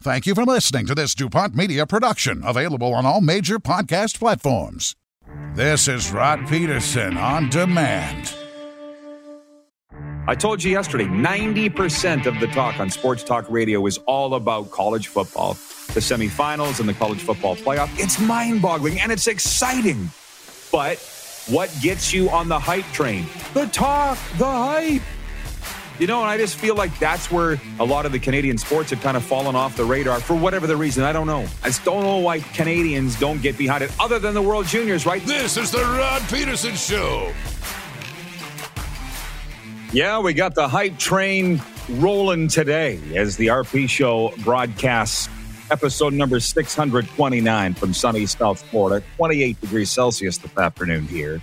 Thank you for listening to this DuPont Media production, available on all major podcast platforms. This is Rod Peterson On Demand. I told you yesterday, 90% of the talk on Sports Talk Radio is all about college football, the semifinals and the college football playoff. It's mind-boggling and it's exciting. But what gets you on the hype train? The talk, the hype. You know, and I just feel like that's where a lot of the Canadian sports have kind of fallen off the radar for whatever the reason. I don't know. I just don't know why Canadians don't get behind it, other than the World Juniors, right? This is the Rod Peterson Show. Yeah, we got the hype train rolling today as the RP Show broadcasts episode number 629 from sunny South Florida, 28 degrees Celsius this afternoon here.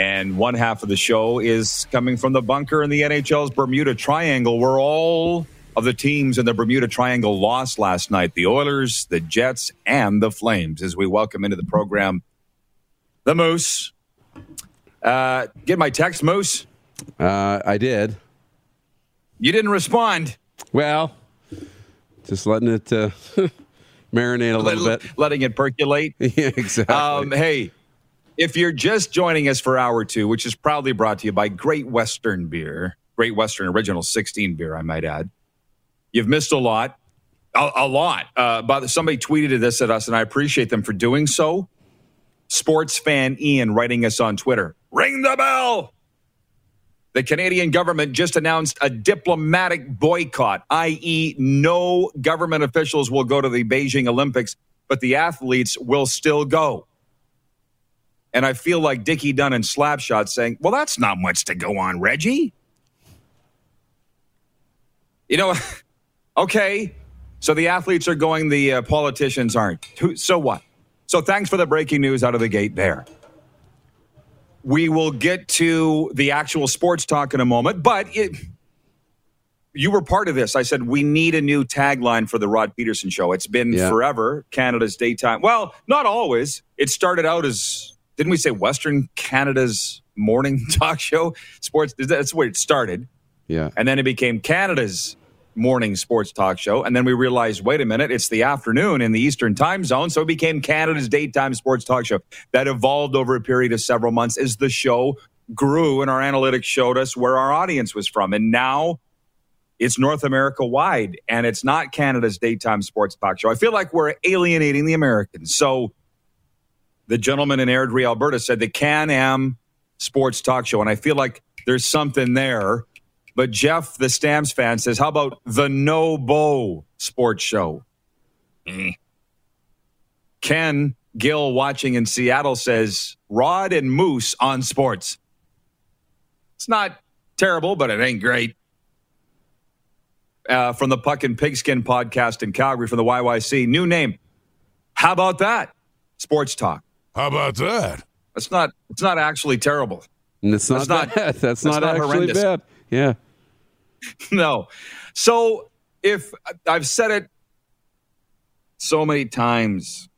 And one half of the show is coming from the bunker in the NHL's Bermuda Triangle, where all of the teams in the Bermuda Triangle lost last night. The Oilers, the Jets, and the Flames. As we welcome into the program, the Moose. Get my text, Moose? I did. You didn't respond. Well, just letting it marinate a little bit. Letting it percolate. Yeah, exactly. Hey. If you're just joining us for hour two, which is proudly brought to you by Great Western Beer, Great Western Original 16 beer, I might add, you've missed a lot. A lot. Somebody tweeted this at us, and I appreciate them for doing so. Sports fan Ian writing us on Twitter, ring the bell! The Canadian government just announced a diplomatic boycott, i.e. no government officials will go to the Beijing Olympics, but the athletes will still go. And I feel like Dickie Dunn and Slapshot saying, well, that's not much to go on, Reggie. You know, okay, so the athletes are going, the politicians aren't. So what? So thanks for the breaking news out of the gate there. We will get to the actual sports talk in a moment, but you were part of this. I said, we need a new tagline for the Rod Peterson Show. It's been forever, Canada's daytime. Well, not always. It started out as... Didn't we say Western Canada's morning talk show? Sports, that's where it started. Yeah. And then it became Canada's morning sports talk show. And then we realized, wait a minute, it's the afternoon in the Eastern time zone. So it became Canada's daytime sports talk show. That evolved over a period of several months as the show grew and our analytics showed us where our audience was from. And now it's North America wide and it's not Canada's daytime sports talk show. I feel like we're alienating the Americans. So the gentleman in Airdrie, Alberta said the Can-Am Sports Talk Show. And I feel like there's something there. But Jeff, the Stamps fan, says, how about the No-Bo Sports Show? Ken Gill watching in Seattle says, Rod and Moose on sports. It's not terrible, but it ain't great. From the Puck and Pigskin podcast in Calgary from the YYC. New name. How about that? Sports Talk. How about that? It's not actually terrible. And it's not bad. That's not actually bad. Yeah. No. So if I've said it so many times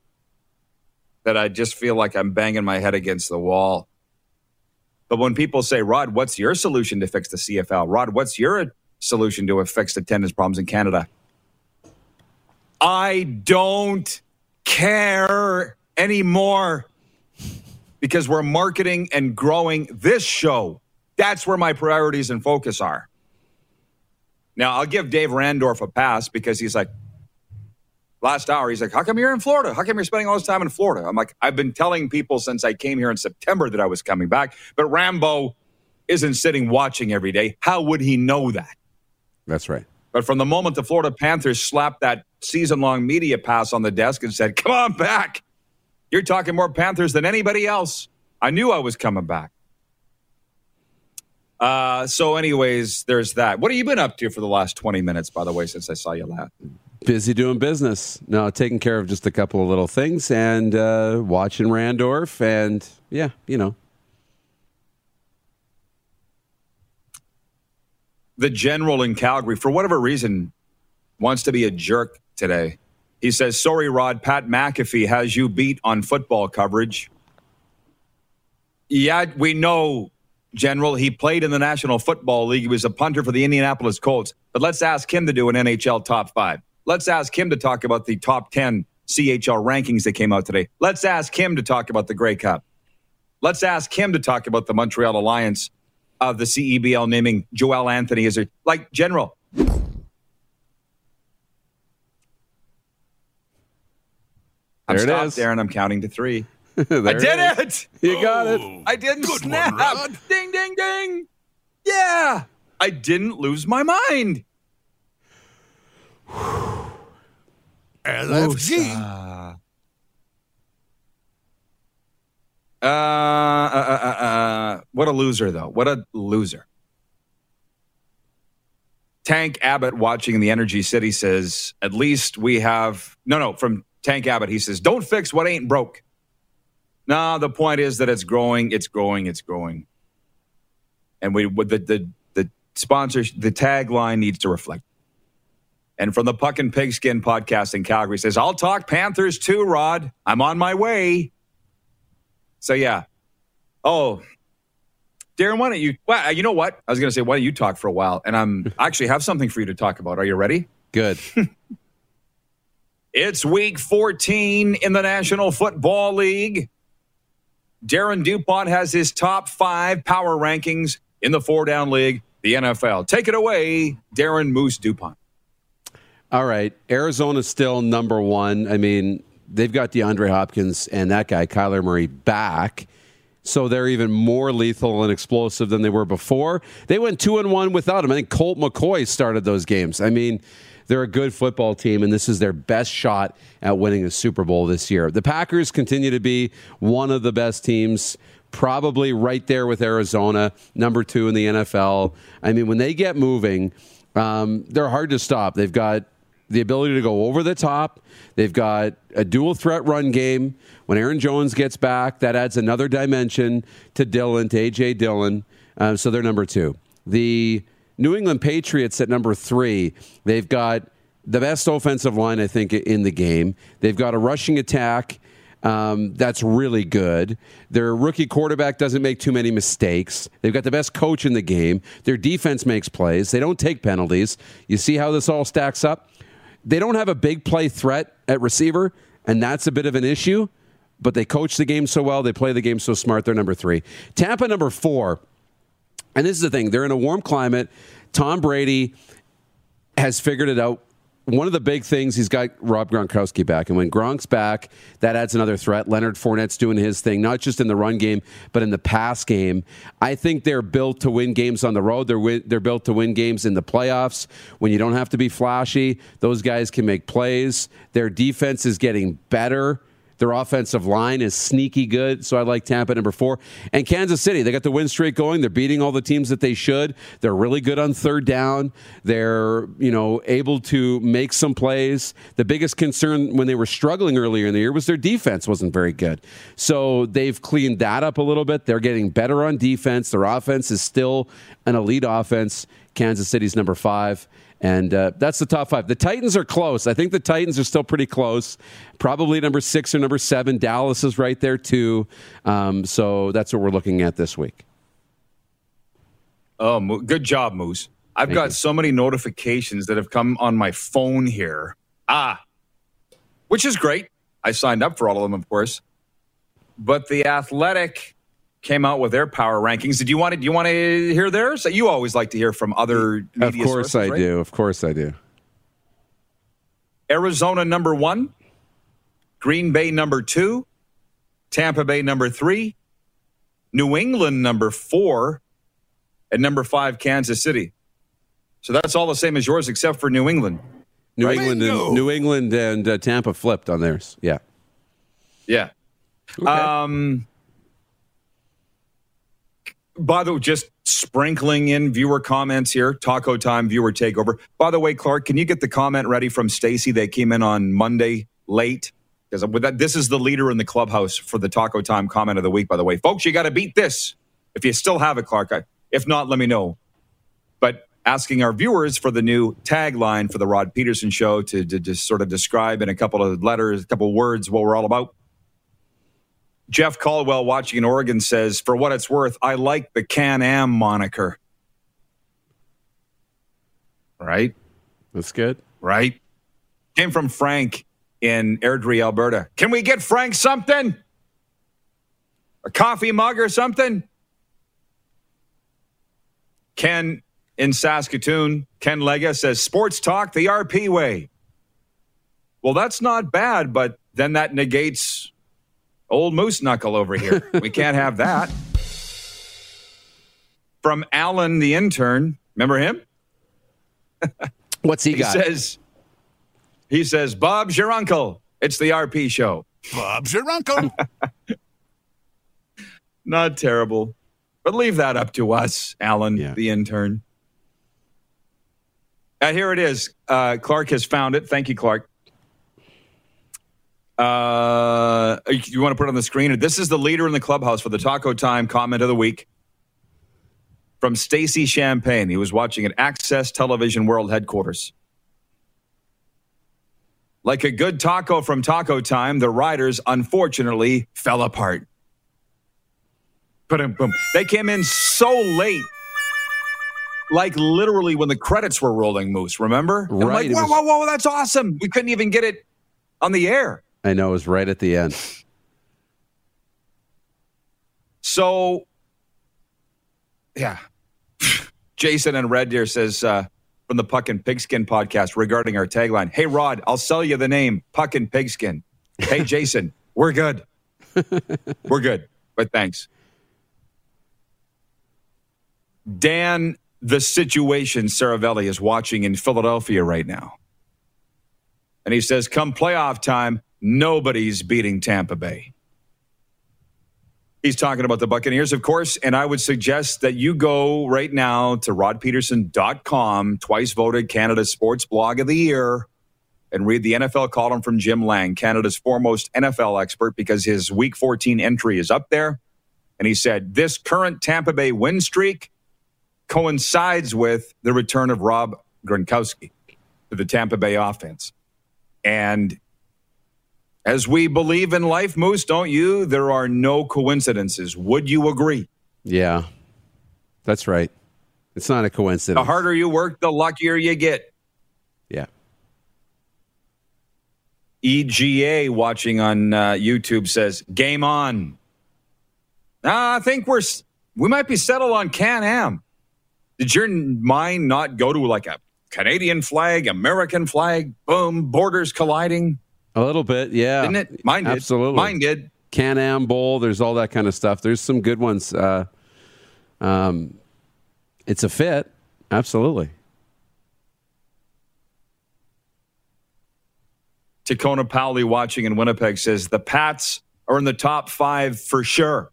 that I just feel like I'm banging my head against the wall. But when people say, Rod, what's your solution to fix the CFL? Rod, what's your solution to fix attendance problems in Canada? I don't care anymore, because we're marketing and growing this show. That's where my priorities and focus are. Now, I'll give Dave Randorf a pass because he's like, last hour, he's like, how come you're in Florida? How come you're spending all this time in Florida? I'm like, I've been telling people since I came here in September that I was coming back. But Rambo isn't sitting watching every day. How would he know that? That's right. But from the moment the Florida Panthers slapped that season-long media pass on the desk and said, come on back. You're talking more Panthers than anybody else. I knew I was coming back. So anyways, there's that. What have you been up to for the last 20 minutes, by the way, since I saw you last? Busy doing business. No, taking care of just a couple of little things and watching Randorf and, yeah, you know. The general in Calgary, for whatever reason, wants to be a jerk today. He says, sorry, Rod, Pat McAfee has you beat on football coverage. Yeah, we know, General. He played in the National Football League. He was a punter for the Indianapolis Colts. But let's ask him to do an NHL top five. Let's ask him to talk about the top 10 CHL rankings that came out today. Let's ask him to talk about the Grey Cup. Let's ask him to talk about the Montreal Alliance of the CEBL naming Joel Anthony as a... Like, General. I'm there stopped, it is. Darren, I'm counting to three. I did it! You got it. I didn't snap. One, ding, ding, ding. Yeah. I didn't lose my mind. LFG. What a loser, though. What a loser. Tank Abbott watching the Energy City says, at least we have... No, from Tank Abbott, he says, don't fix what ain't broke. No, the point is that it's growing. And the sponsor, the tagline needs to reflect. And from the Puck and Pigskin podcast in Calgary says, I'll talk Panthers too, Rod. I'm on my way. So, yeah. Oh, Darren, why don't you... Well, you know what? I was going to say, why don't you talk for a while? And I actually have something for you to talk about. Are you ready? Good. It's week 14 in the National Football League. Darren DuPont has his top 5 power rankings in the 4-down league, the NFL. Take it away, Darren Moose DuPont. All right. Arizona's still number one. I mean... They've got DeAndre Hopkins and that guy, Kyler Murray, back. So they're even more lethal and explosive than they were before. They went 2-1 without him. I think Colt McCoy started those games. I mean, they're a good football team, and this is their best shot at winning a Super Bowl this year. The Packers continue to be one of the best teams, probably right there with Arizona, number 2 in the NFL. I mean, when they get moving, they're hard to stop. They've got the ability to go over the top. They've got a dual threat run game. When Aaron Jones gets back, that adds another dimension to Dillon, to A.J. Dillon. So they're number 2. The New England Patriots at number 3, they've got the best offensive line, I think, in the game. They've got a rushing attack that's really good. Their rookie quarterback doesn't make too many mistakes. They've got the best coach in the game. Their defense makes plays. They don't take penalties. You see how this all stacks up? They don't have a big play threat at receiver, and that's a bit of an issue, but they coach the game so well. They play the game so smart. They're number 3. Tampa, number 4. And this is the thing. They're in a warm climate. Tom Brady has figured it out. One of the big things, he's got Rob Gronkowski back. And when Gronk's back, that adds another threat. Leonard Fournette's doing his thing, not just in the run game, but in the pass game. I think they're built to win games on the road. They're built to win games in the playoffs. When you don't have to be flashy, those guys can make plays. Their defense is getting better. Their offensive line is sneaky good, so I like Tampa number 4. And Kansas City, they got the win streak going. They're beating all the teams that they should. They're really good on third down. They're, able to make some plays. The biggest concern when they were struggling earlier in the year was their defense wasn't very good. So they've cleaned that up a little bit. They're getting better on defense. Their offense is still an elite offense. Kansas City's number 5. And that's the top 5. The Titans are close. I think the Titans are still pretty close. Probably number 6 or number 7. Dallas is right there, too. So that's what we're looking at this week. Oh, good job, Moose. Thank you. So many notifications that have come on my phone here. Which is great. I signed up for all of them, of course. But The Athletic came out with their power rankings. Do you want to hear theirs? You always like to hear from other media sources, right? Of course I do. Arizona number 1, Green Bay number 2, Tampa Bay number 3, New England number 4, and number 5, Kansas City. So that's all the same as yours except for New England. New England and Tampa flipped on theirs. Yeah. Yeah. Okay. By the way, just sprinkling in viewer comments here. Taco Time viewer takeover. By the way, Clark, can you get the comment ready from Stacy? They came in on Monday late. Because this is the leader in the clubhouse for the Taco Time comment of the week, by the way. Folks, you got to beat this. If you still have it, Clark. If not, let me know. But asking our viewers for the new tagline for the Rod Peterson Show to sort of describe in a couple of letters, a couple of words what we're all about. Jeff Caldwell watching in Oregon says, for what it's worth, I like the Can-Am moniker. Right? That's good. Right? Came from Frank in Airdrie, Alberta. Can we get Frank something? A coffee mug or something? Ken in Saskatoon, Ken Lega says, sports talk the RP way. Well, that's not bad, but then that negates old Moose Knuckle over here. We can't have that. From Alan, the intern. Remember him? What's he got? He says, Bob's your uncle. It's the RP show. Bob's your uncle. Not terrible. But leave that up to us, Alan, the intern. And here it is. Clark has found it. Thank you, Clark. You want to put it on the screen? This is the leader in the clubhouse for the Taco Time comment of the week from Stacy Champagne. He was watching at Access Television World Headquarters. Like a good taco from Taco Time, the Riders unfortunately fell apart. Ba-dum-boom. They came in so late, like literally when the credits were rolling, Moose, remember? Right. I'm like, whoa, that's awesome. We couldn't even get it on the air. I know, it was right at the end. So, yeah. Jason and Red Deer says, from the Puck and Pigskin podcast regarding our tagline. Hey, Rod, I'll sell you the name, Puck and Pigskin. Hey, Jason, we're good. We're good, but thanks. Dan, the situation, Saravelli is watching in Philadelphia right now. And he says, come playoff time, nobody's beating Tampa Bay. He's talking about the Buccaneers, of course, and I would suggest that you go right now to rodpeterson.com, twice voted Canada's Sports Blog of the Year, and read the NFL column from Jim Lang, Canada's foremost NFL expert, because his Week 14 entry is up there. And he said, this current Tampa Bay win streak coincides with the return of Rob Gronkowski to the Tampa Bay offense. And as we believe in life, Moose, don't you? There are no coincidences. Would you agree? Yeah, that's right. It's not a coincidence. The harder you work, the luckier you get. Yeah. EGA watching on YouTube says, game on. I think we might be settled on Can-Am. Did your mind not go to like a Canadian flag, American flag, boom, borders colliding? A little bit, yeah. Didn't it? Mine did. Absolutely. Mine did. Can-Am Bowl, there's all that kind of stuff. There's some good ones. It's a fit. Absolutely. Tacona Powley watching in Winnipeg says, the Pats are in the top 5 for sure.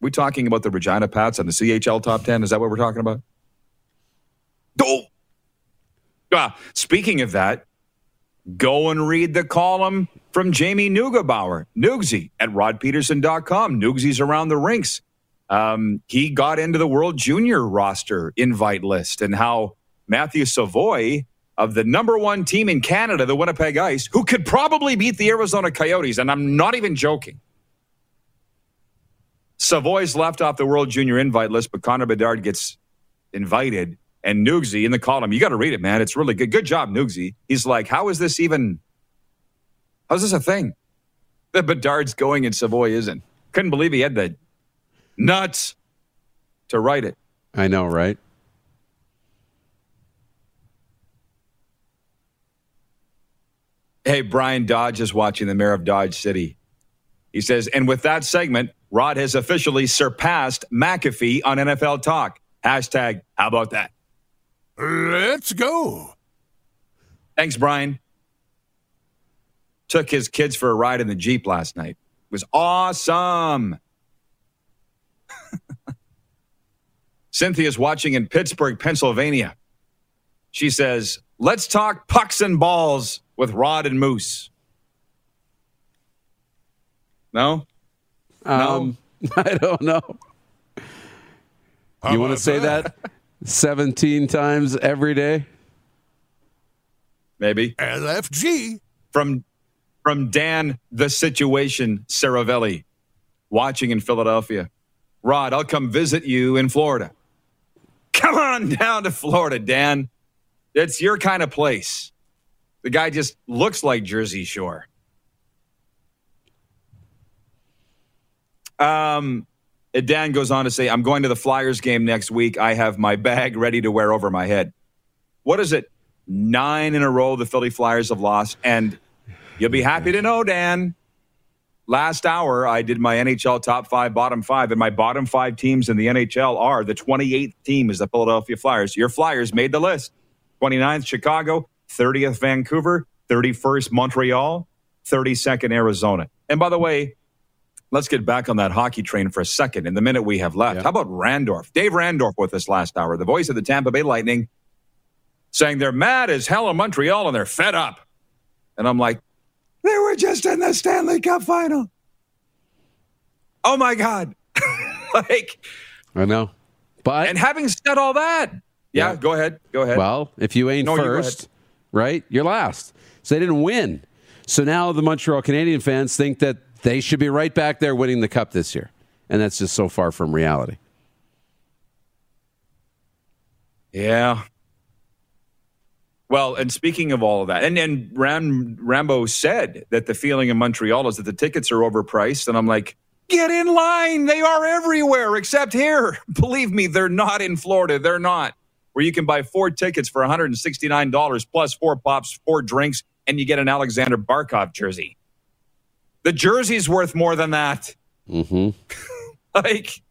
We talking about the Regina Pats and the CHL top 10? Is that what we're talking about? Oh! Speaking of that, go and read the column from Jamie Neugebauer, Nugsy, at rodpeterson.com. Nugsy's around the rinks. He got into the World Junior roster invite list and how Matthew Savoy of the number 1 team in Canada, the Winnipeg Ice, who could probably beat the Arizona Coyotes, and I'm not even joking. Savoy's left off the World Junior invite list, but Connor Bedard gets invited. And Nugsy in the column, you got to read it, man. It's really good. Good job, Nugsy. He's like, how's this a thing? That Bedard's going and Savoy isn't. Couldn't believe he had the nuts to write it. I know, right? Hey, Brian Dodge is watching, the mayor of Dodge City. He says, and with that segment, Rod has officially surpassed McAfee on NFL Talk. Hashtag, how about that? Let's go. Thanks, Brian. Took his kids for a ride in the Jeep last night. It was awesome. Cynthia's watching in Pittsburgh, Pennsylvania. She says, let's talk pucks and balls with Rod and Moose. No? No? I don't know. You want to say that 17 times every day? Maybe. LFG. From Dan, the Situation, Saravelli, watching in Philadelphia. Rod, I'll come visit you in Florida. Come on down to Florida, Dan. It's your kind of place. The guy just looks like Jersey Shore. Dan goes on to say, I'm going to the Flyers game next week. I have my bag ready to wear over my head. What is it? 9 in a row the Philly Flyers have lost. And you'll be happy to know, Dan, last hour I did my NHL top 5, bottom 5. And my bottom 5 teams in the NHL are the 28th team is the Philadelphia Flyers. Your Flyers made the list. 29th, Chicago. 30th, Vancouver. 31st, Montreal. 32nd, Arizona. And by the way, let's get back on that hockey train for a second in the minute we have left. Yeah. How about Randolph? Dave Randolph with us last hour, the voice of the Tampa Bay Lightning, saying they're mad as hell in Montreal and they're fed up. And I'm like, they were just in the Stanley Cup final. Oh, my God. Like, I know. But and having said all that, yeah, go ahead. Go ahead. Well, if you ain't first, right, you're last. So they didn't win. So now the Montreal Canadiens fans think that they should be right back there winning the cup this year. And that's just so far from reality. Yeah. Well, and speaking of all of that, and Rambo said that the feeling in Montreal is that the tickets are overpriced. And I'm like, get in line. They are everywhere except here. Believe me, they're not in Florida. They're not. Where you can buy 4 tickets for $169 plus 4 pops, 4 drinks, and you get an Alexander Barkov jersey. The jersey's worth more than that. Mm-hmm. Like,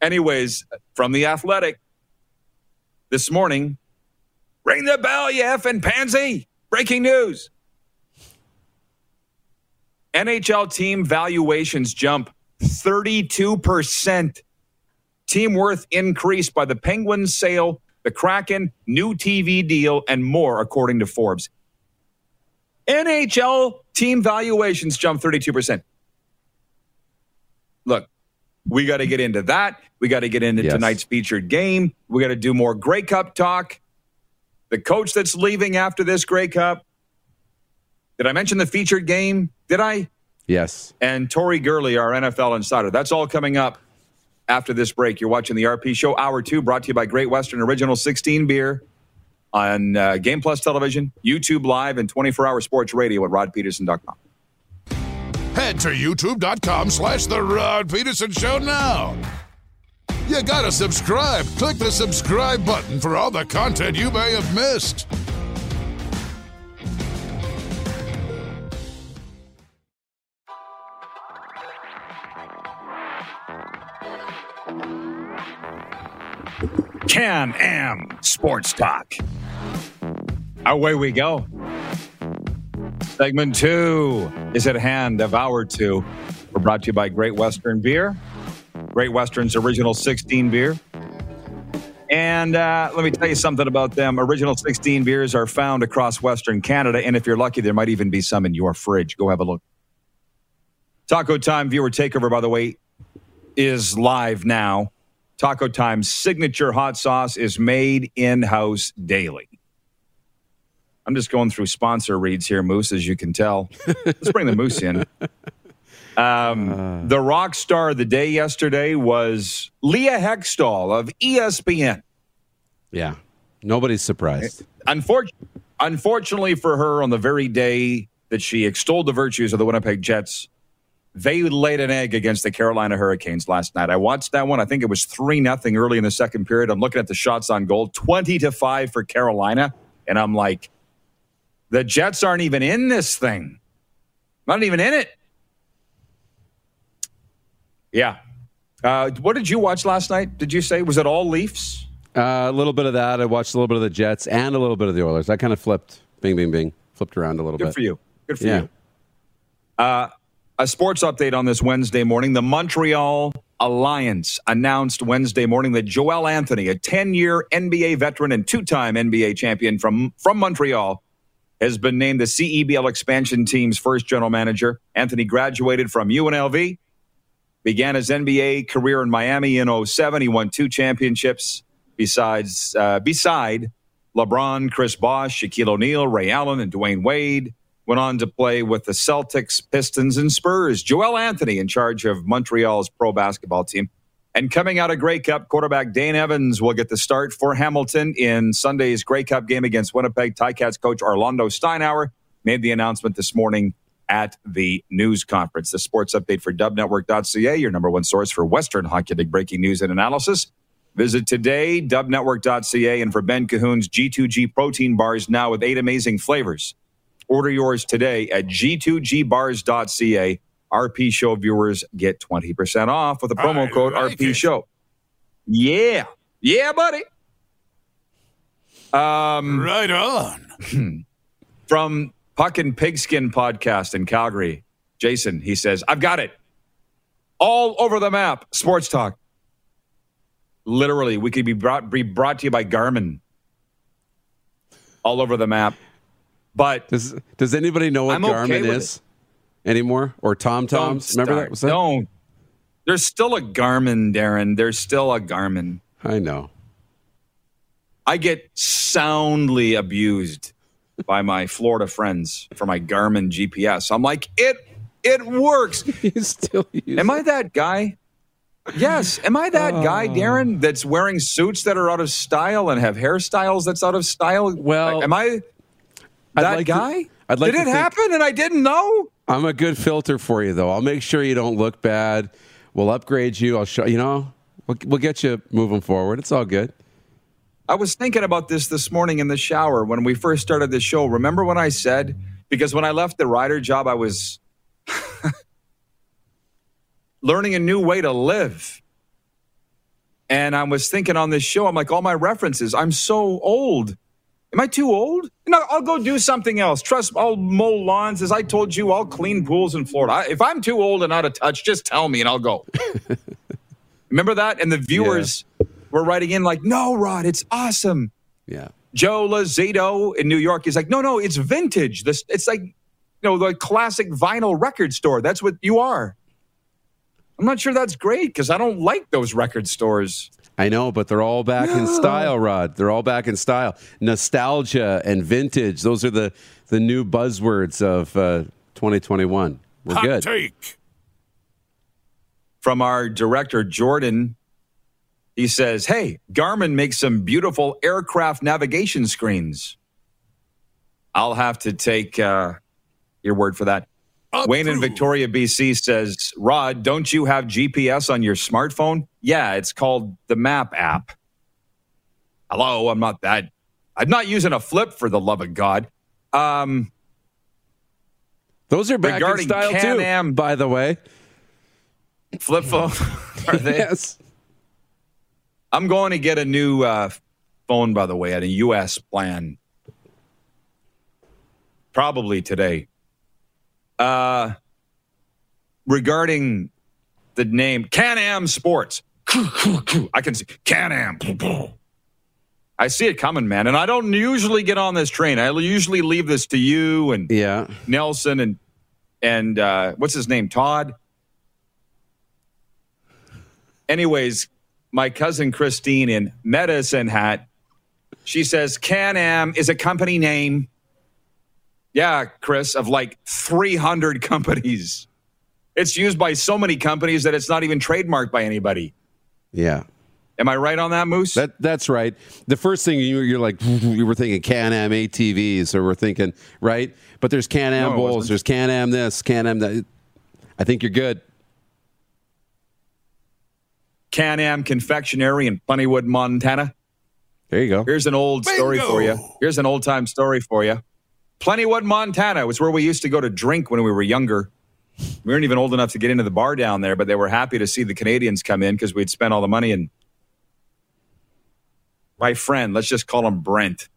anyways, from The Athletic this morning, ring the bell, you effing pansy. Breaking news. NHL team valuations jump 32%. Team worth increased by the Penguins sale, the Kraken, new TV deal, and more, according to Forbes. NHL team valuations jump 32%. Look, we got to get into that. We got to get into tonight's featured game. We got to do more Grey Cup talk. The coach that's leaving after this Grey Cup. Did I mention the featured game? Did I? Yes. And Tori Gurley, our NFL insider. That's all coming up after this break. You're watching the RP Show, Hour 2, brought to you by Great Western Original 16 Beer. On Game Plus Television, YouTube Live, and 24-hour sports radio at rodpeterson.com. Head to youtube.com/The Rod Peterson Show now. You gotta subscribe. Click the subscribe button for all the content you may have missed. Can-Am Sports Talk. Away we go. Segment 2 is at hand of Hour 2. We're brought to you by Great Western Beer. Great Western's Original 16 Beer. And let me tell you something about them. Original 16 beers are found across Western Canada. And if you're lucky, there might even be some in your fridge. Go have a look. Taco Time viewer takeover, by the way, is live now. Taco Time's signature hot sauce is made in-house daily. I'm just going through sponsor reads here, Moose, as you can tell. Let's bring the Moose in. The rock star of the day yesterday was Leah Hextall of ESPN. Yeah, nobody's surprised. Unfortunately for her, on the very day that she extolled the virtues of the Winnipeg Jets, they laid an egg against the Carolina Hurricanes last night. I watched that one. I think it was 3-0 early in the second period. I'm looking at the shots on goal, 20-5 for Carolina. And I'm like, The Jets aren't even in this thing. Not even in it. Yeah. What did you watch last night? Did you say, was it all Leafs? A little bit of that. I watched a little bit of the Jets and a little bit of the Oilers. I kind of flipped. Bing, bing, bing. Flipped around a little bit. Good for you. Good for you. A sports update on this Wednesday morning. The Montreal Alliance announced Wednesday morning that Joel Anthony, a 10-year NBA veteran and two-time NBA champion from Montreal, has been named the CEBL expansion team's first general manager. Anthony graduated from UNLV, began his NBA career in Miami in 2007. He won two championships beside LeBron, Chris Bosh, Shaquille O'Neal, Ray Allen, and Dwayne Wade. Went on to play with the Celtics, Pistons, and Spurs. Joel Anthony in charge of Montreal's pro basketball team. And coming out of Grey Cup, quarterback Dane Evans will get the start for Hamilton in Sunday's Grey Cup game against Winnipeg. Ticats coach Orlando Steinauer made the announcement this morning at the news conference. The sports update for dubnetwork.ca, your number one source for Western Hockey League breaking news and analysis. Visit today, dubnetwork.ca, and for Ben Cahoon's G2G protein bars, now with 8 amazing flavors. Order yours today at g2gbars.ca. RP Show viewers get 20% off with a promo code RP Show. Yeah. Yeah, buddy. Right on. From Puck and Pigskin podcast in Calgary, Jason, he says, I've got it. All over the map, sports talk. Literally, we could be brought to you by Garmin. All over the map. But does anybody know what Garmin is anymore? Or TomToms? Remember that? Was that? No. There's still a Garmin, Darren. There's still a Garmin. I know. I get soundly abused by my Florida friends for my Garmin GPS. I'm like, it works. You still use it. Am I that guy? Yes. Am I that guy, Darren, that's wearing suits that are out of style and have hairstyles that's out of style? Well, am I... That guy? Did it happen and I didn't know? I'm a good filter for you, though. I'll make sure you don't look bad. We'll upgrade you. I'll show you. Know, we'll get you moving forward. It's all good. I was thinking about this morning in the shower when we first started the show. Remember when I said, because when I left the writer job, I was learning a new way to live. And I was thinking on this show, I'm like, all my references, I'm so old. Am I too old? No, I'll go do something else. Trust me, I'll mow lawns. As I told you, I'll clean pools in Florida. If I'm too old and out of touch, just tell me and I'll go. Remember that? And the viewers were writing in like, no, Rod, it's awesome. Yeah. Joe Lazito in New York is like, no, it's vintage. It's like, the classic vinyl record store. That's what you are. I'm not sure that's great because I don't like those record stores. I know, but they're all back in style, Rod. They're all back in style. Nostalgia and vintage, those are the new buzzwords of 2021. We're hot good. Take. From our director, Jordan, he says, hey, Garmin makes some beautiful aircraft navigation screens. I'll have to take your word for that. Wayne in Victoria, BC says, Rod, don't you have GPS on your smartphone? Yeah, it's called the Map app. Hello, I'm not using a flip for the love of God. Those are back in style Can-Am, too, by the way. Flip phone, are they? Yes. I'm going to get a new phone, by the way, at a U.S. plan. Probably today. Regarding the name Can-Am Sports, I can see Can-Am. I see it coming, man. And I don't usually get on this train. I usually leave this to you and Nelson and what's his name, Todd. Anyways, my cousin Christine in Medicine Hat, she says Can-Am is a company name. Yeah, Chris, of like 300 companies. It's used by so many companies that it's not even trademarked by anybody. Yeah. Am I right on that, Moose? That's right. The first thing you're like, you were thinking Can-Am ATVs, or we're thinking, right? But there's Can-Am bowls, there's Can-Am this, Can-Am that. I think you're good. Can-Am Confectionery in Funnywood, Montana. There you go. Here's an old story for you. Here's an old-time story for you. Plentywood, Montana was where we used to go to drink when we were younger. We weren't even old enough to get into the bar down there, but they were happy to see the Canadians come in because we'd spent all the money. And my friend, let's just call him Brent,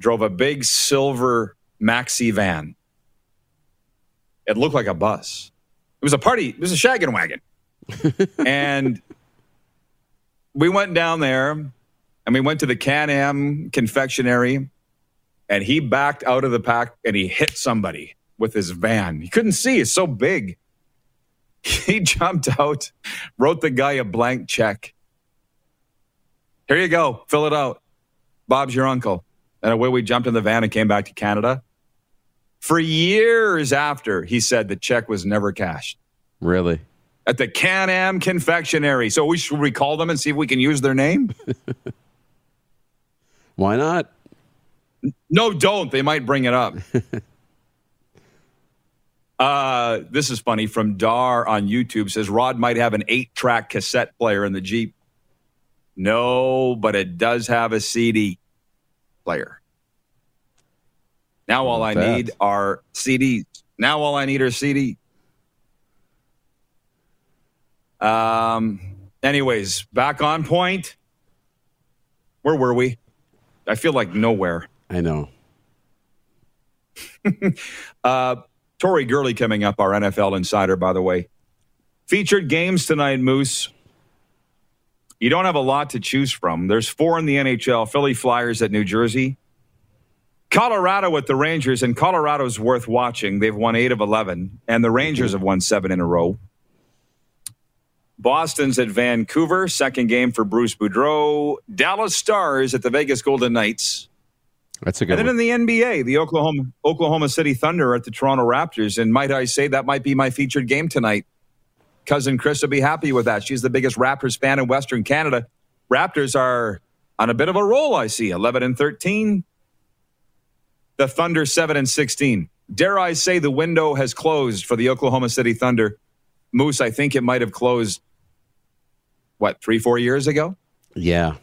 drove a big silver maxi van. It looked like a bus. It was a party. It was a shaggin' wagon. And we went down there, and we went to the Can-Am confectionery, and he backed out of the pack, and he hit somebody with his van. He couldn't see. It's so big. He jumped out, wrote the guy a blank check. Here you go. Fill it out. Bob's your uncle. And away we jumped in the van and came back to Canada. For years after, he said the check was never cashed. Really? At the Can-Am confectionery. So should we call them and see if we can use their name? Why not? No, don't. They might bring it up. This is funny. From Dar on YouTube says, Rod might have an 8-track cassette player in the Jeep. No, but it does have a CD player. Now all I need are CDs. Now all I need are CDs. Anyways, back on point. Where were we? I feel like nowhere. I know. Tori Gurley coming up, our NFL insider, by the way. Featured games tonight, Moose. You don't have a lot to choose from. There's 4 in the NHL. Philly Flyers at New Jersey. Colorado at the Rangers, and Colorado's worth watching. They've won 8 of 11, and the Rangers have won 7 in a row. Boston's at Vancouver, second game for Bruce Boudreau. Dallas Stars at the Vegas Golden Knights. That's a good one. And then in the NBA, the Oklahoma City Thunder at the Toronto Raptors. And might I say, that might be my featured game tonight. Cousin Chris will be happy with that. She's the biggest Raptors fan in Western Canada. Raptors are on a bit of a roll, I see. 11-13. The Thunder 7-16. Dare I say the window has closed for the Oklahoma City Thunder. Moose, I think it might have closed, 3-4 years ago? Yeah.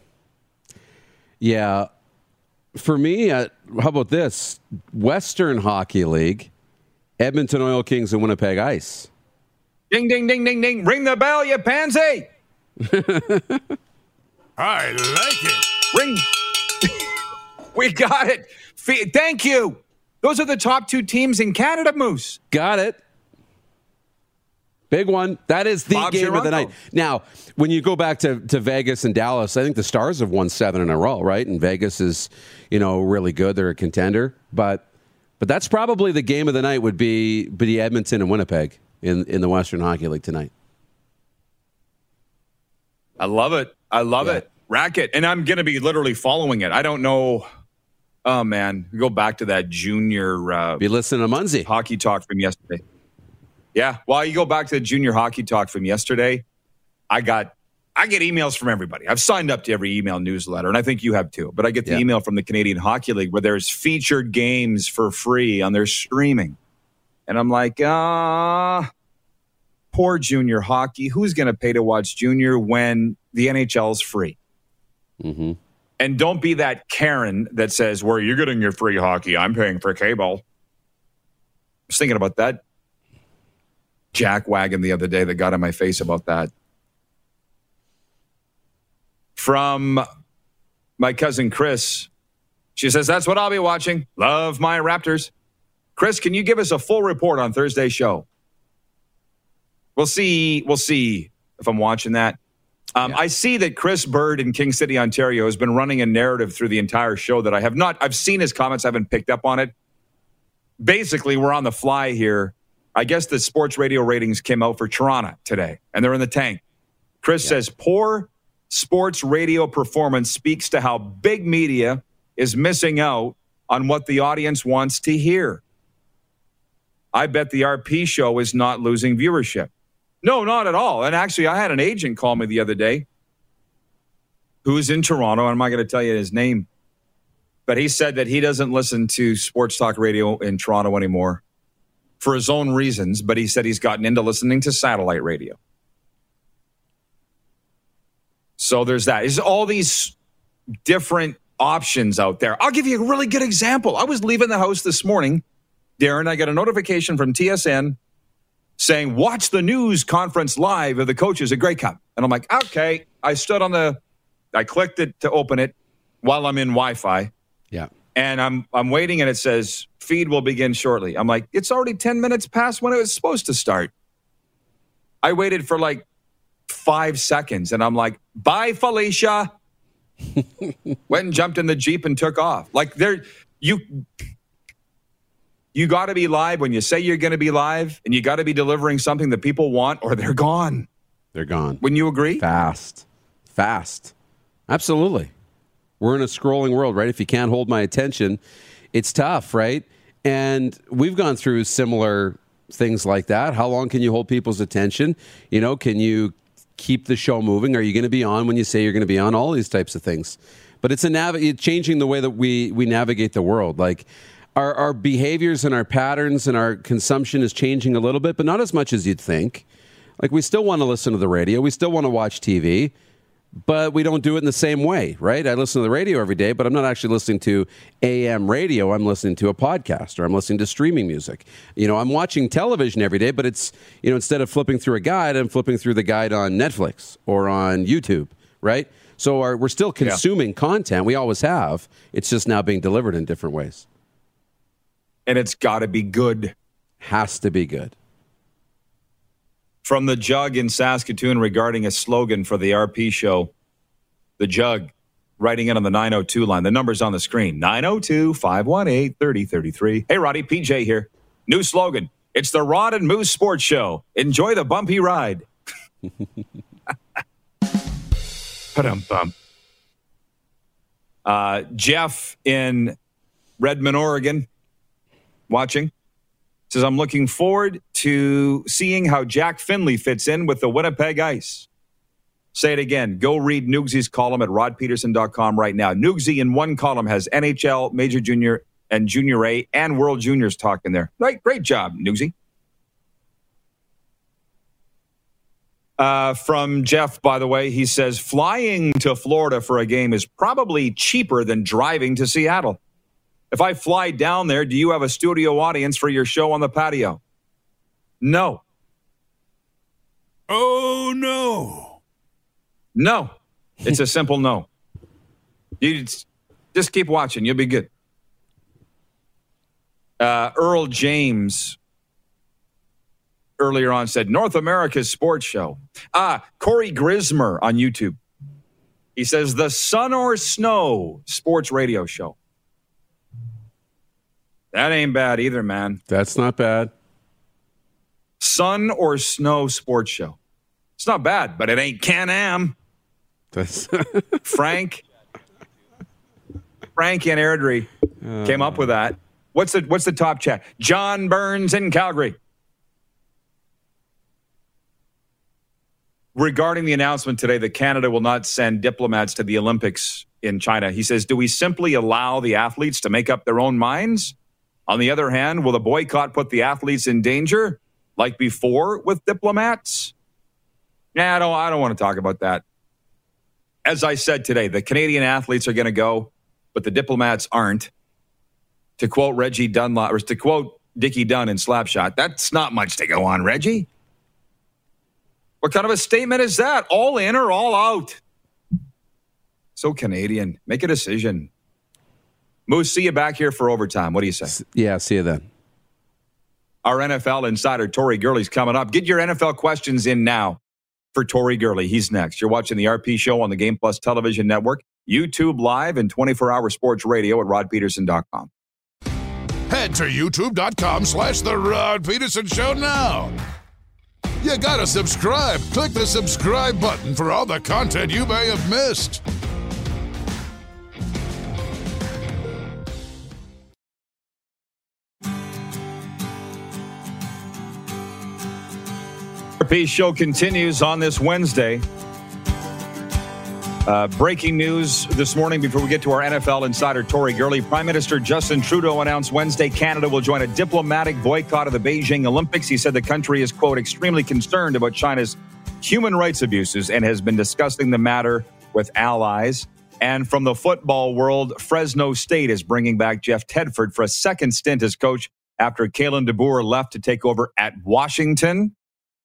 Yeah. For me, how about this? Western Hockey League, Edmonton Oil Kings and Winnipeg Ice. Ding, ding, ding, ding, ding. Ring the bell, you pansy. I like it. Ring. We got it. Thank you. Those are the top 2 teams in Canada, Moose. Got it. Big one. That is the game of the night. Now, when you go back to Vegas and Dallas, I think the Stars have won 7 in a row, right? And Vegas is, really good. They're a contender. But that's probably the game of the night would be Edmonton and Winnipeg in the Western Hockey League tonight. I love it. I love it. Rack it. And I'm going to be literally following it. I don't know. Oh, man. Go back to that junior. Be listening to Munzie. Hockey talk from yesterday. Yeah. Well, you go back to the junior hockey talk from yesterday. I get emails from everybody. I've signed up to every email newsletter, and I think you have too. But I get the email from the Canadian Hockey League where there's featured games for free on their streaming. And I'm like, poor junior hockey. Who's going to pay to watch junior when the NHL's free? Mm-hmm. And don't be that Karen that says, well, you're getting your free hockey. I'm paying for cable. I was thinking about that jackwagon the other day that got in my face about that. From my cousin Chris, she says, that's what I'll be watching. Love my Raptors. Chris, can you give us a full report on Thursday's show? We'll see if I'm watching that. Yeah. I see that Chris Bird in King City, Ontario, has been running a narrative through the entire show that I have not. I've seen his comments. I haven't picked up on it. Basically, we're on the fly here. I guess the sports radio ratings came out for Toronto today, and they're in the tank. Chris says, poor sports radio performance speaks to how big media is missing out on what the audience wants to hear. I bet the RP show is not losing viewership. No, not at all. And actually, I had an agent call me the other day who's in Toronto. I'm not going to tell you his name. But he said that he doesn't listen to sports talk radio in Toronto anymore for his own reasons. But he said he's gotten into listening to satellite radio. So there's that. It's all these different options out there. I'll give you a really good example. I was leaving the house this morning, Darren. I got a notification from TSN saying, watch the news conference live of the coaches at Grey Cup. And I'm like, okay. I clicked it to open it while I'm in Wi-Fi. Yeah. And I'm waiting, and it says, feed will begin shortly. I'm like, it's already 10 minutes past when it was supposed to start. I waited for like 5 seconds, and I'm like, bye, Felicia. Went and jumped in the Jeep and took off. Like, you got to be live when you say you're going to be live, and you got to be delivering something that people want, or they're gone. They're gone. Wouldn't you agree? Fast. Absolutely. We're in a scrolling world, right? If you can't hold my attention, it's tough, right? And we've gone through similar things like that. How long can you hold people's attention? You know, can you keep the show moving? Are you going to be on when you say you're going to be on? All these types of things. But it's changing the way that we navigate the world. Like, our behaviors and our patterns and our consumption is changing a little bit, but not as much as you'd think. Like, we still want to listen to the radio. We still want to watch TV, but we don't do it in the same way, right? I listen to the radio every day, but I'm not actually listening to AM radio. I'm listening to a podcast, or I'm listening to streaming music. You know, I'm watching television every day, but it's, you know, instead of flipping through a guide, I'm flipping through the guide on Netflix or on YouTube, right? So we're still consuming content. We always have. It's just now being delivered in different ways. And it's got to be good. Has to be good. From the Jug in Saskatoon regarding a slogan for the RP show, the Jug writing in on the 902 line. The number's on the screen, 902-518-3033. Hey, Roddy, PJ here. New slogan, it's the Rod and Moose Sports Show. Enjoy the bumpy ride. Pa-dum-bum. Jeff in Redmond, Oregon. Watching. Says, I'm looking forward to seeing how Jack Finley fits in with the Winnipeg Ice. Say it again. Go read Noogsy's column at rodpeterson.com right now. Noogsy in one column has NHL, Major Junior, and Junior A, and World Juniors talking there. Right, great job, Noogsy. From Jeff, by the way, he says, flying to Florida for a game is probably cheaper than driving to Seattle. If I fly down there, do you have a studio audience for your show on the patio? No. Oh, no. No. It's a simple no. You just keep watching. You'll be good. Earl James earlier on said, North America's sports show. Corey Grismer on YouTube. He says, the Sun or Snow sports radio show. That ain't bad either, man. That's not bad. Sun or Snow sports show. It's not bad, but it ain't Can-Am. Frank and Airdrie came up with that. What's the top chat? John Burns in Calgary. Regarding the announcement today that Canada will not send diplomats to the Olympics in China, he says, do we simply allow the athletes to make up their own minds? On the other hand, will the boycott put the athletes in danger, like before with diplomats? Nah, I don't want to talk about that. As I said today, the Canadian athletes are going to go, but the diplomats aren't. To quote Reggie Dunlop, or to quote Dickie Dunn in Slapshot, that's not much to go on, Reggie. What kind of a statement is that? All in or all out? So Canadian. Make a decision. Moose, see you back here for overtime. What do you say? Yeah, see you then. Our NFL insider, Tori Gurley's coming up. Get your NFL questions in now for Tori Gurley. He's next. You're watching the RP Show on the Game Plus Television Network, YouTube Live, and 24-hour sports radio at rodpeterson.com. Head to youtube.com/The Rod Peterson Show now. You gotta subscribe. Click the subscribe button for all the content you may have missed. RP Show continues on this Wednesday. Breaking news this morning before we get to our NFL insider, Tori Gurley. Prime Minister Justin Trudeau announced Wednesday Canada will join a diplomatic boycott of the Beijing Olympics. He said the country is, quote, extremely concerned about China's human rights abuses and has been discussing the matter with allies. And from the football world, Fresno State is bringing back Jeff Tedford for a second stint as coach after Kalen DeBoer left to take over at Washington.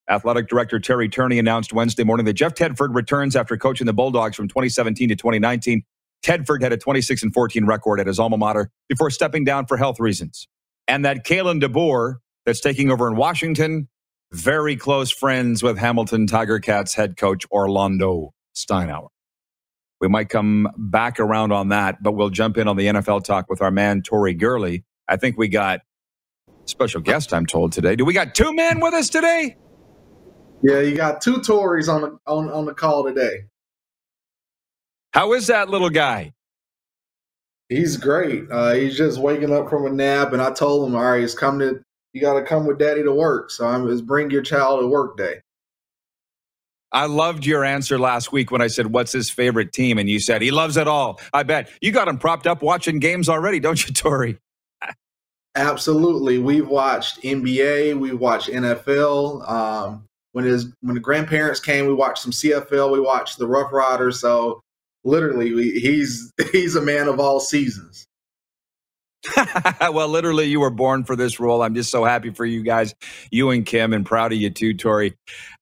Athletic Director Terry Turney announced Wednesday morning that Jeff Tedford returns after coaching the Bulldogs from 2017 to 2019. Tedford had a 26-14 record at his alma mater before stepping down for health reasons. And that Kalen DeBoer that's taking over in Washington, very close friends with Hamilton Tiger Cats head coach Orlando Steinauer. We might come back around on that, but we'll jump in on the NFL talk with our man Tori Gurley. I think we got special guest, I'm told, today. Do we got two men with us today? Yeah, you got two Tories on the call today. How is that little guy? He's great. He's just waking up from a nap, and I told him, all right, you got to come with daddy to work. So it's bring your child to work day. I loved your answer last week when I said, what's his favorite team? And you said, he loves it all. I bet. You got him propped up watching games already, don't you, Tori? Absolutely. We've watched NBA. We watched NFL. When the grandparents came, we watched some CFL. We watched the Rough Riders. So literally, he's a man of all seasons. Well, literally, you were born for this role. I'm just so happy for you guys, you and Kim, and proud of you too, Tori.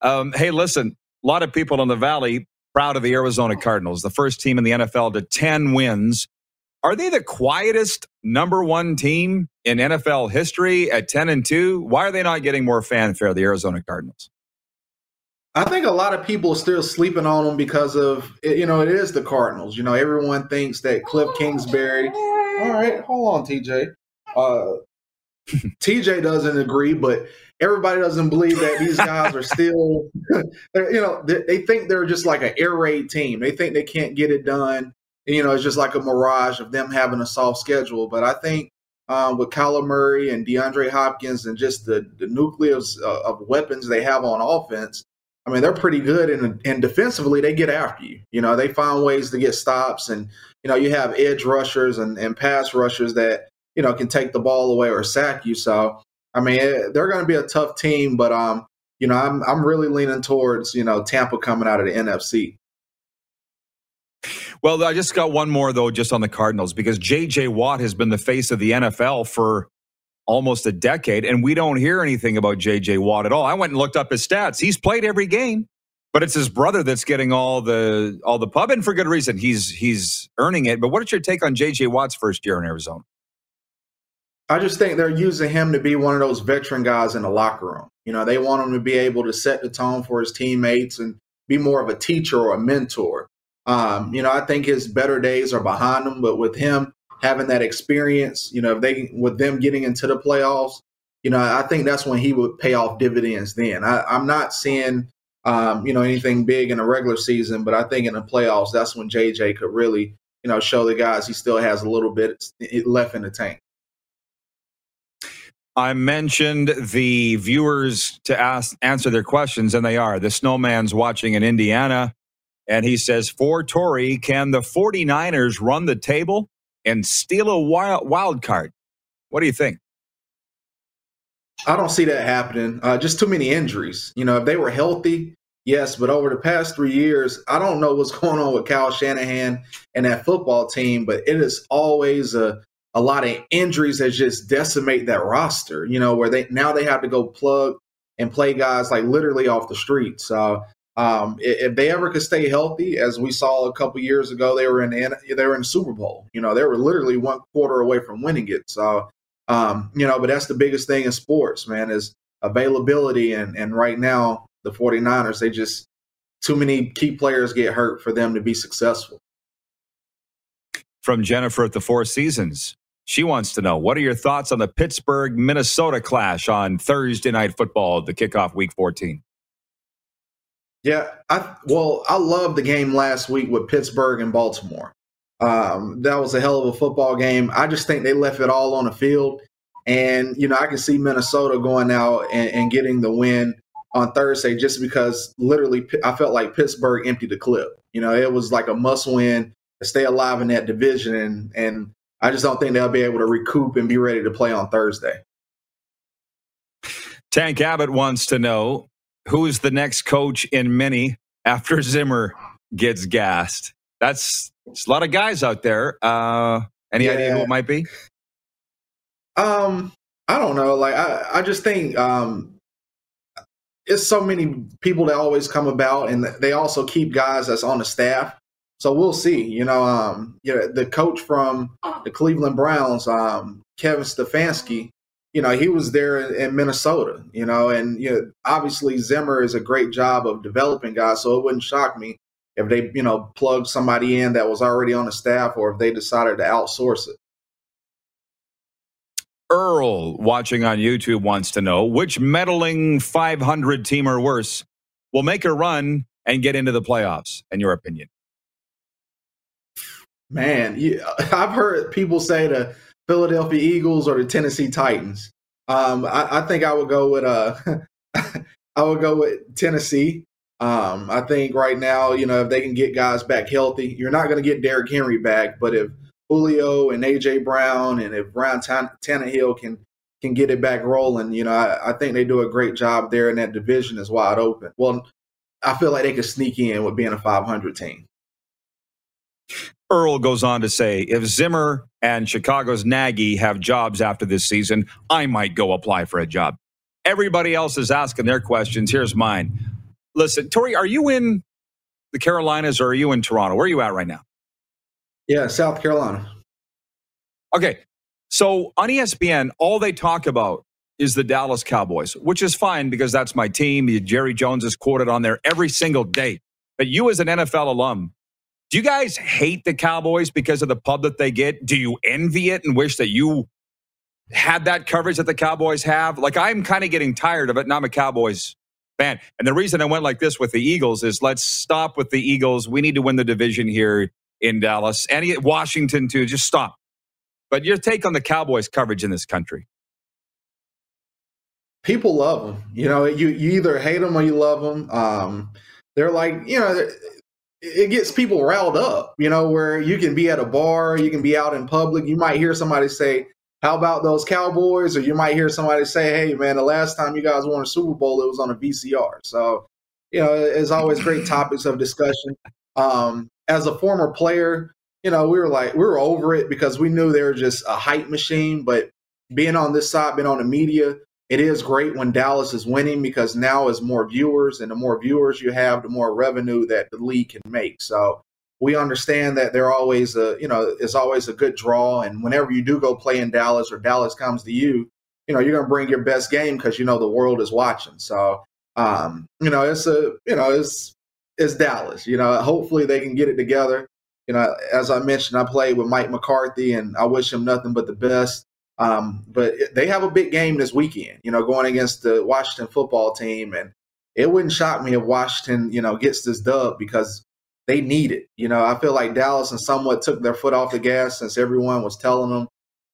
Hey, listen, a lot of people in the Valley proud of the Arizona Cardinals, the first team in the NFL to 10 wins. Are they the quietest #1 team in NFL history at 10-2? Why are they not getting more fanfare, the Arizona Cardinals? I think a lot of people are still sleeping on them because of, it is the Cardinals. Everyone thinks that Cliff Kingsbury. All right, hold on, TJ. TJ doesn't agree, but everybody doesn't believe that these guys are still, they think they're just like an air raid team. They think they can't get it done. And, it's just like a mirage of them having a soft schedule. But I think with Kyler Murray and DeAndre Hopkins and just the nucleus of weapons they have on offense, they're pretty good, and defensively they get after you. They find ways to get stops, and you have edge rushers and pass rushers that can take the ball away or sack you. So they're going to be a tough team, but I'm really leaning towards Tampa coming out of the NFC. Well, I just got one more though, just on the Cardinals, because J.J. Watt has been the face of the NFL for almost a decade, and we don't hear anything about J.J. Watt at all. I went and looked up his stats. He's played every game, but it's his brother that's getting all the pub, and for good reason. He's earning it. But what's your take on J.J. Watt's first year in Arizona? I just think they're using him to be one of those veteran guys in the locker room. They want him to be able to set the tone for his teammates and be more of a teacher or a mentor. I think his better days are behind him, but with him having that experience, with them getting into the playoffs, I think that's when he would pay off dividends then. I'm not seeing, anything big in the regular season, but I think in the playoffs, that's when J.J. could really, show the guys he still has a little bit left in the tank. I mentioned the viewers to answer their questions, and they are. The Snowman's watching in Indiana, and he says, for Tori, can the 49ers run the table and steal a wild card? What do you think? I don't see that happening. Just too many injuries. If they were healthy, yes, but over the past 3 years, I don't know what's going on with Kyle Shanahan and that football team, but it is always a lot of injuries that just decimate that roster, where they have to go plug and play guys like literally off the street. So if they ever could stay healthy, as we saw a couple years ago, they were in the Super Bowl. They were literally one quarter away from winning it. So, but that's the biggest thing in sports, man, is availability. And right now, the 49ers, they just too many key players get hurt for them to be successful. From Jennifer at the Four Seasons, she wants to know, what are your thoughts on the Pittsburgh-Minnesota clash on Thursday Night Football, the kickoff week 14? Yeah, I love the game last week with Pittsburgh and Baltimore. That was a hell of a football game. I just think they left it all on the field. And, I can see Minnesota going out and getting the win on Thursday just because literally I felt like Pittsburgh emptied the clip. It was like a must win to stay alive in that division. And I just don't think they'll be able to recoup and be ready to play on Thursday. Tank Abbott wants to know, who's the next coach in Minnie after Zimmer gets gassed? That's a lot of guys out there. Any idea who it might be? I don't know. Like, I just think it's so many people that always come about, and they also keep guys that's on the staff. So we'll see. The coach from the Cleveland Browns, Kevin Stefanski, he was there in Minnesota, obviously Zimmer is a great job of developing guys. So it wouldn't shock me if they, plugged somebody in that was already on the staff, or if they decided to outsource it. Earl watching on YouTube wants to know which meddling 500 team or worse will make a run and get into the playoffs, in your opinion. Man, I've heard people say the Philadelphia Eagles or the Tennessee Titans. I think I would go with Tennessee. I think right now, if they can get guys back healthy, you're not going to get Derrick Henry back, but if Julio and A.J. Brown and if Ryan Tannehill can get it back rolling, I think they do a great job there, and that division is wide open. Well, I feel like they could sneak in with being a 500 team. Earl goes on to say, if Zimmer and Chicago's Nagy have jobs after this season, I might go apply for a job. Everybody else is asking their questions. Here's mine. Listen, Tori, are you in the Carolinas or are you in Toronto? Where are you at right now? Yeah, South Carolina. Okay. So on ESPN, all they talk about is the Dallas Cowboys, which is fine because that's my team. Jerry Jones is quoted on there every single day. But you as an NFL alum, do you guys hate the Cowboys because of the pub that they get? Do you envy it and wish that you had that coverage that the Cowboys have? Like, I'm kind of getting tired of it, and I'm a Cowboys fan. And the reason I went like this with the Eagles is let's stop with the Eagles. We need to win the division here in Dallas. And Washington, too. Just stop. But your take on the Cowboys coverage in this country? People love them. You either hate them or you love them. They're like, it gets people riled up, where you can be at a bar, you can be out in public. You might hear somebody say, how about those Cowboys? Or you might hear somebody say, hey, man, the last time you guys won a Super Bowl, it was on a VCR. So, it's always great topics of discussion. As a former player, we were over it because we knew they were just a hype machine. But being on this side, being on the media, it is great when Dallas is winning because now it's more viewers, and the more viewers you have, the more revenue that the league can make. So we understand that they're always it's always a good draw. And whenever you do go play in Dallas or Dallas comes to you, you're going to bring your best game because, the world is watching. So, it's Dallas, hopefully they can get it together. As I mentioned, I played with Mike McCarthy and I wish him nothing but the best. But they have a big game this weekend, going against the Washington football team. And it wouldn't shock me if Washington, gets this dub because they need it. I feel like Dallas and somewhat took their foot off the gas since everyone was telling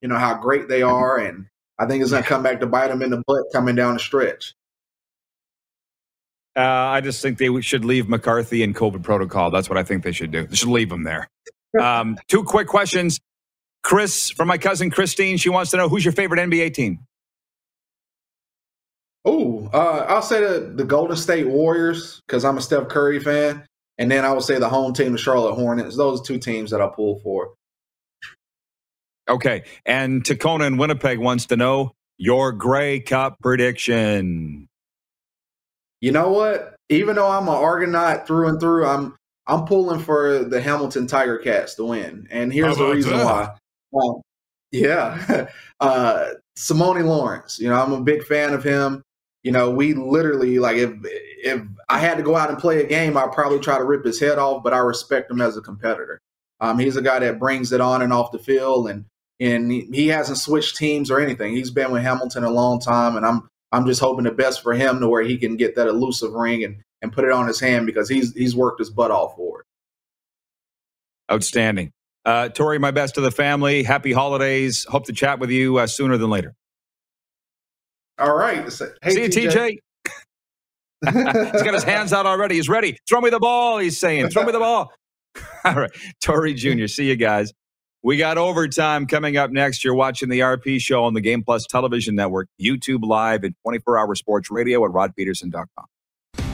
them, how great they are. And I think it's going to come back to bite them in the butt coming down the stretch. I just think they should leave McCarthy and COVID protocol. That's what I think they should do. They should leave them there. Two quick questions. Chris, from my cousin Christine, she wants to know, who's your favorite NBA team? Oh, I'll say the Golden State Warriors because I'm a Steph Curry fan. And then I would say the home team, the Charlotte Hornets. Those are two teams that I pull for. Okay. And Tacona in Winnipeg wants to know your Grey Cup prediction. You know what? Even though I'm an Argonaut through and through, I'm pulling for the Hamilton Tiger Cats to win. And here's the reason why. Simone Lawrence, I'm a big fan of him. We literally, like, if I had to go out and play a game, I'd probably try to rip his head off, but I respect him as a competitor. He's a guy that brings it on and off the field, and he hasn't switched teams or anything. He's been with Hamilton a long time, and I'm just hoping the best for him to where he can get that elusive ring and put it on his hand because he's worked his butt off for it. Outstanding. Tori, my best to the family. Happy holidays. Hope to chat with you sooner than later. All right. Hey, see you, TJ. He's got his hands out already. He's ready. Throw me the ball, he's saying. Throw me the ball. All right. Tori Jr., see you guys. We got overtime coming up next. You're watching the RP Show on the Game Plus Television Network, YouTube Live, and 24-hour sports radio at rodpeterson.com.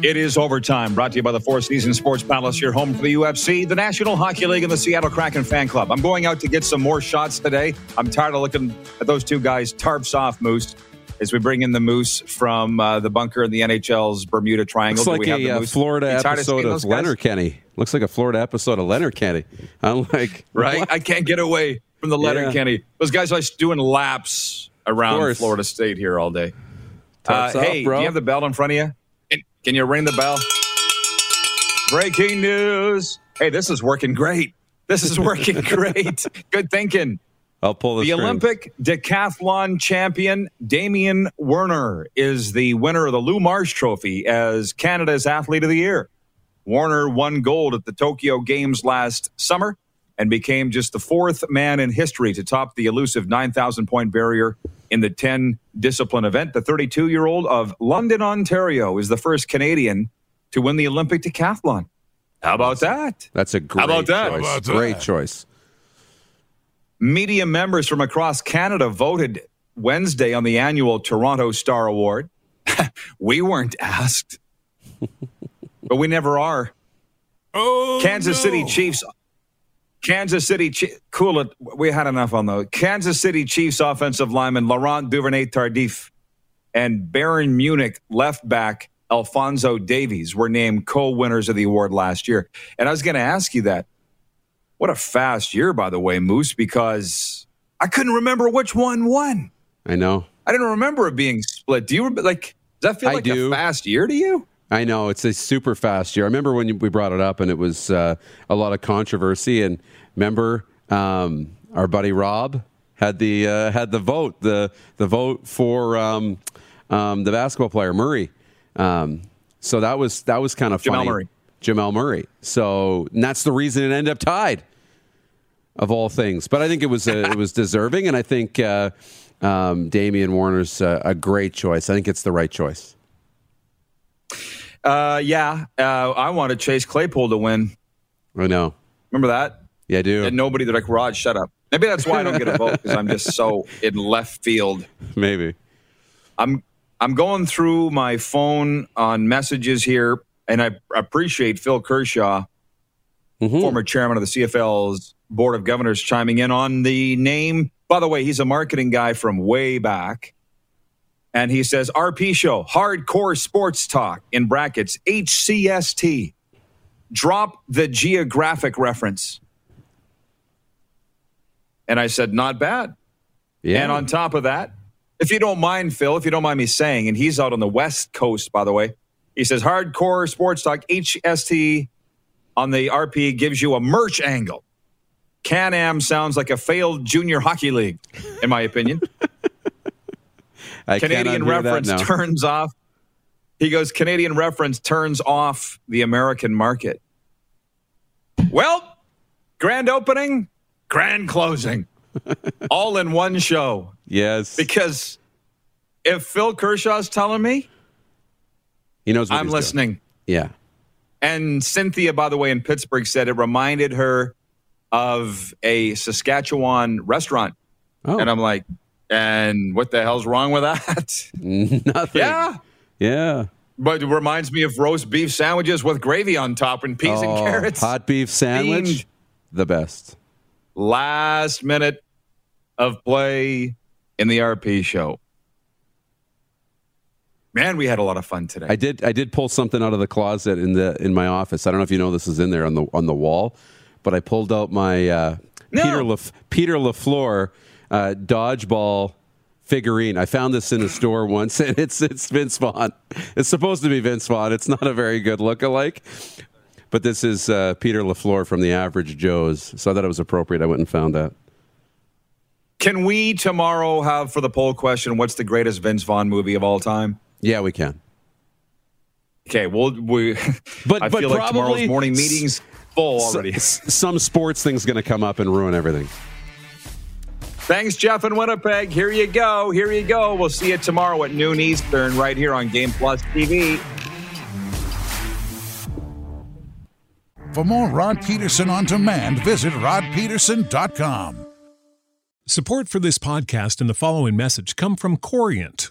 It is overtime, brought to you by the Four Seasons Sports Palace, your home for the UFC, the National Hockey League, and the Seattle Kraken Fan Club. I'm going out to get some more shots today. I'm tired of looking at those two guys, tarps off Moose, as we bring in the Moose from the bunker in the NHL's Bermuda Triangle. Looks like a Florida episode of Letterkenny. Looks like a Florida episode of Letterkenny. I'm like, right? What? I can't get away from the Letterkenny. Yeah. Those guys are doing laps around Florida State here all day. Hey, bro. Do you have the bell in front of you? Can you ring the bell? Breaking news. Hey, this is working great. This is working great. Good thinking. I'll pull the strings. Olympic decathlon champion Damian Werner is the winner of the Lou Marsh Trophy as Canada's Athlete of the Year. Werner won gold at the Tokyo Games last summer and became just the fourth man in history to top the elusive 9,000-point barrier in the 10-discipline event. The 32-year-old of London, Ontario, is the first Canadian to win the Olympic decathlon. How about that? That's a great choice. Great choice. Media members from across Canada voted Wednesday on the annual Toronto Star Award. We weren't asked, but we never are. Oh, cool it. We had enough on those. Kansas City Chiefs offensive lineman Laurent Duvernay-Tardif and Bayern Munich left back Alphonso Davies were named co-winners of the award last year. And I was going to ask you that. What a fast year, by the way, Moose, because I couldn't remember which one won. I know. I didn't remember it being split. Do you does that feel like a fast year to you? I know. It's a super fast year. I remember when we brought it up and it was a lot of controversy. And remember, our buddy Rob had the vote, the vote for the basketball player Murray. So that was kind of funny. Jamel Murray. So and that's the reason it ended up tied, of all things. But I think it was deserving. And I think Damian Warner's a great choice. I think it's the right choice. I wanted Chase Claypool to win. I know. Remember that? Yeah, I do. And nobody, they're like, Rod, shut up. Maybe that's why I don't get a vote, because I'm just so in left field. Maybe. I'm going through my phone on messages here, and I appreciate Phil Kershaw, former chairman of the CFL's Board of Governors, chiming in on the name. By the way, he's a marketing guy from way back. And he says, RP Show, Hardcore Sports Talk, in brackets, HCST. Drop the geographic reference. And I said, not bad. Yeah. And on top of that, if you don't mind, Phil, if you don't mind me saying, and he's out on the West Coast, by the way, he says, Hardcore Sports Talk, HST, on the RP gives you a merch angle. Can-Am sounds like a failed junior hockey league, in my opinion. Canadian reference turns off. He goes, Canadian reference turns off the American market. Well, grand opening, grand closing. All in one show. Yes. Because if Phil Kershaw's telling me, he knows what I'm listening. Doing. Yeah. And Cynthia, by the way, in Pittsburgh said it reminded her of a Saskatchewan restaurant. Oh. And I'm like, and what the hell's wrong with that? Nothing. Yeah. But it reminds me of roast beef sandwiches with gravy on top and peas and carrots. Hot beef sandwich, the best. Last minute of play in the RP Show. Man, we had a lot of fun today. I did pull something out of the closet in my office. I don't know if you know this is in there on the wall, but I pulled out my Peter LaFleur dodgeball figurine. I found this in a store once, and it's Vince Vaughn. It's supposed to be Vince Vaughn. It's not a very good look-alike, but this is Peter LaFleur from the Average Joes, so I thought it was appropriate. I went and found that. Can we tomorrow have for the poll question, what's the greatest Vince Vaughn movie of all time? Yeah, we can. Okay, I feel like tomorrow's morning meeting's full already. Some sports thing's going to come up and ruin everything. Thanks, Jeff in Winnipeg. Here you go. Here you go. We'll see you tomorrow at noon Eastern right here on Game Plus TV. For more Rod Peterson on demand, visit rodpeterson.com. Support for this podcast and the following message come from Corient.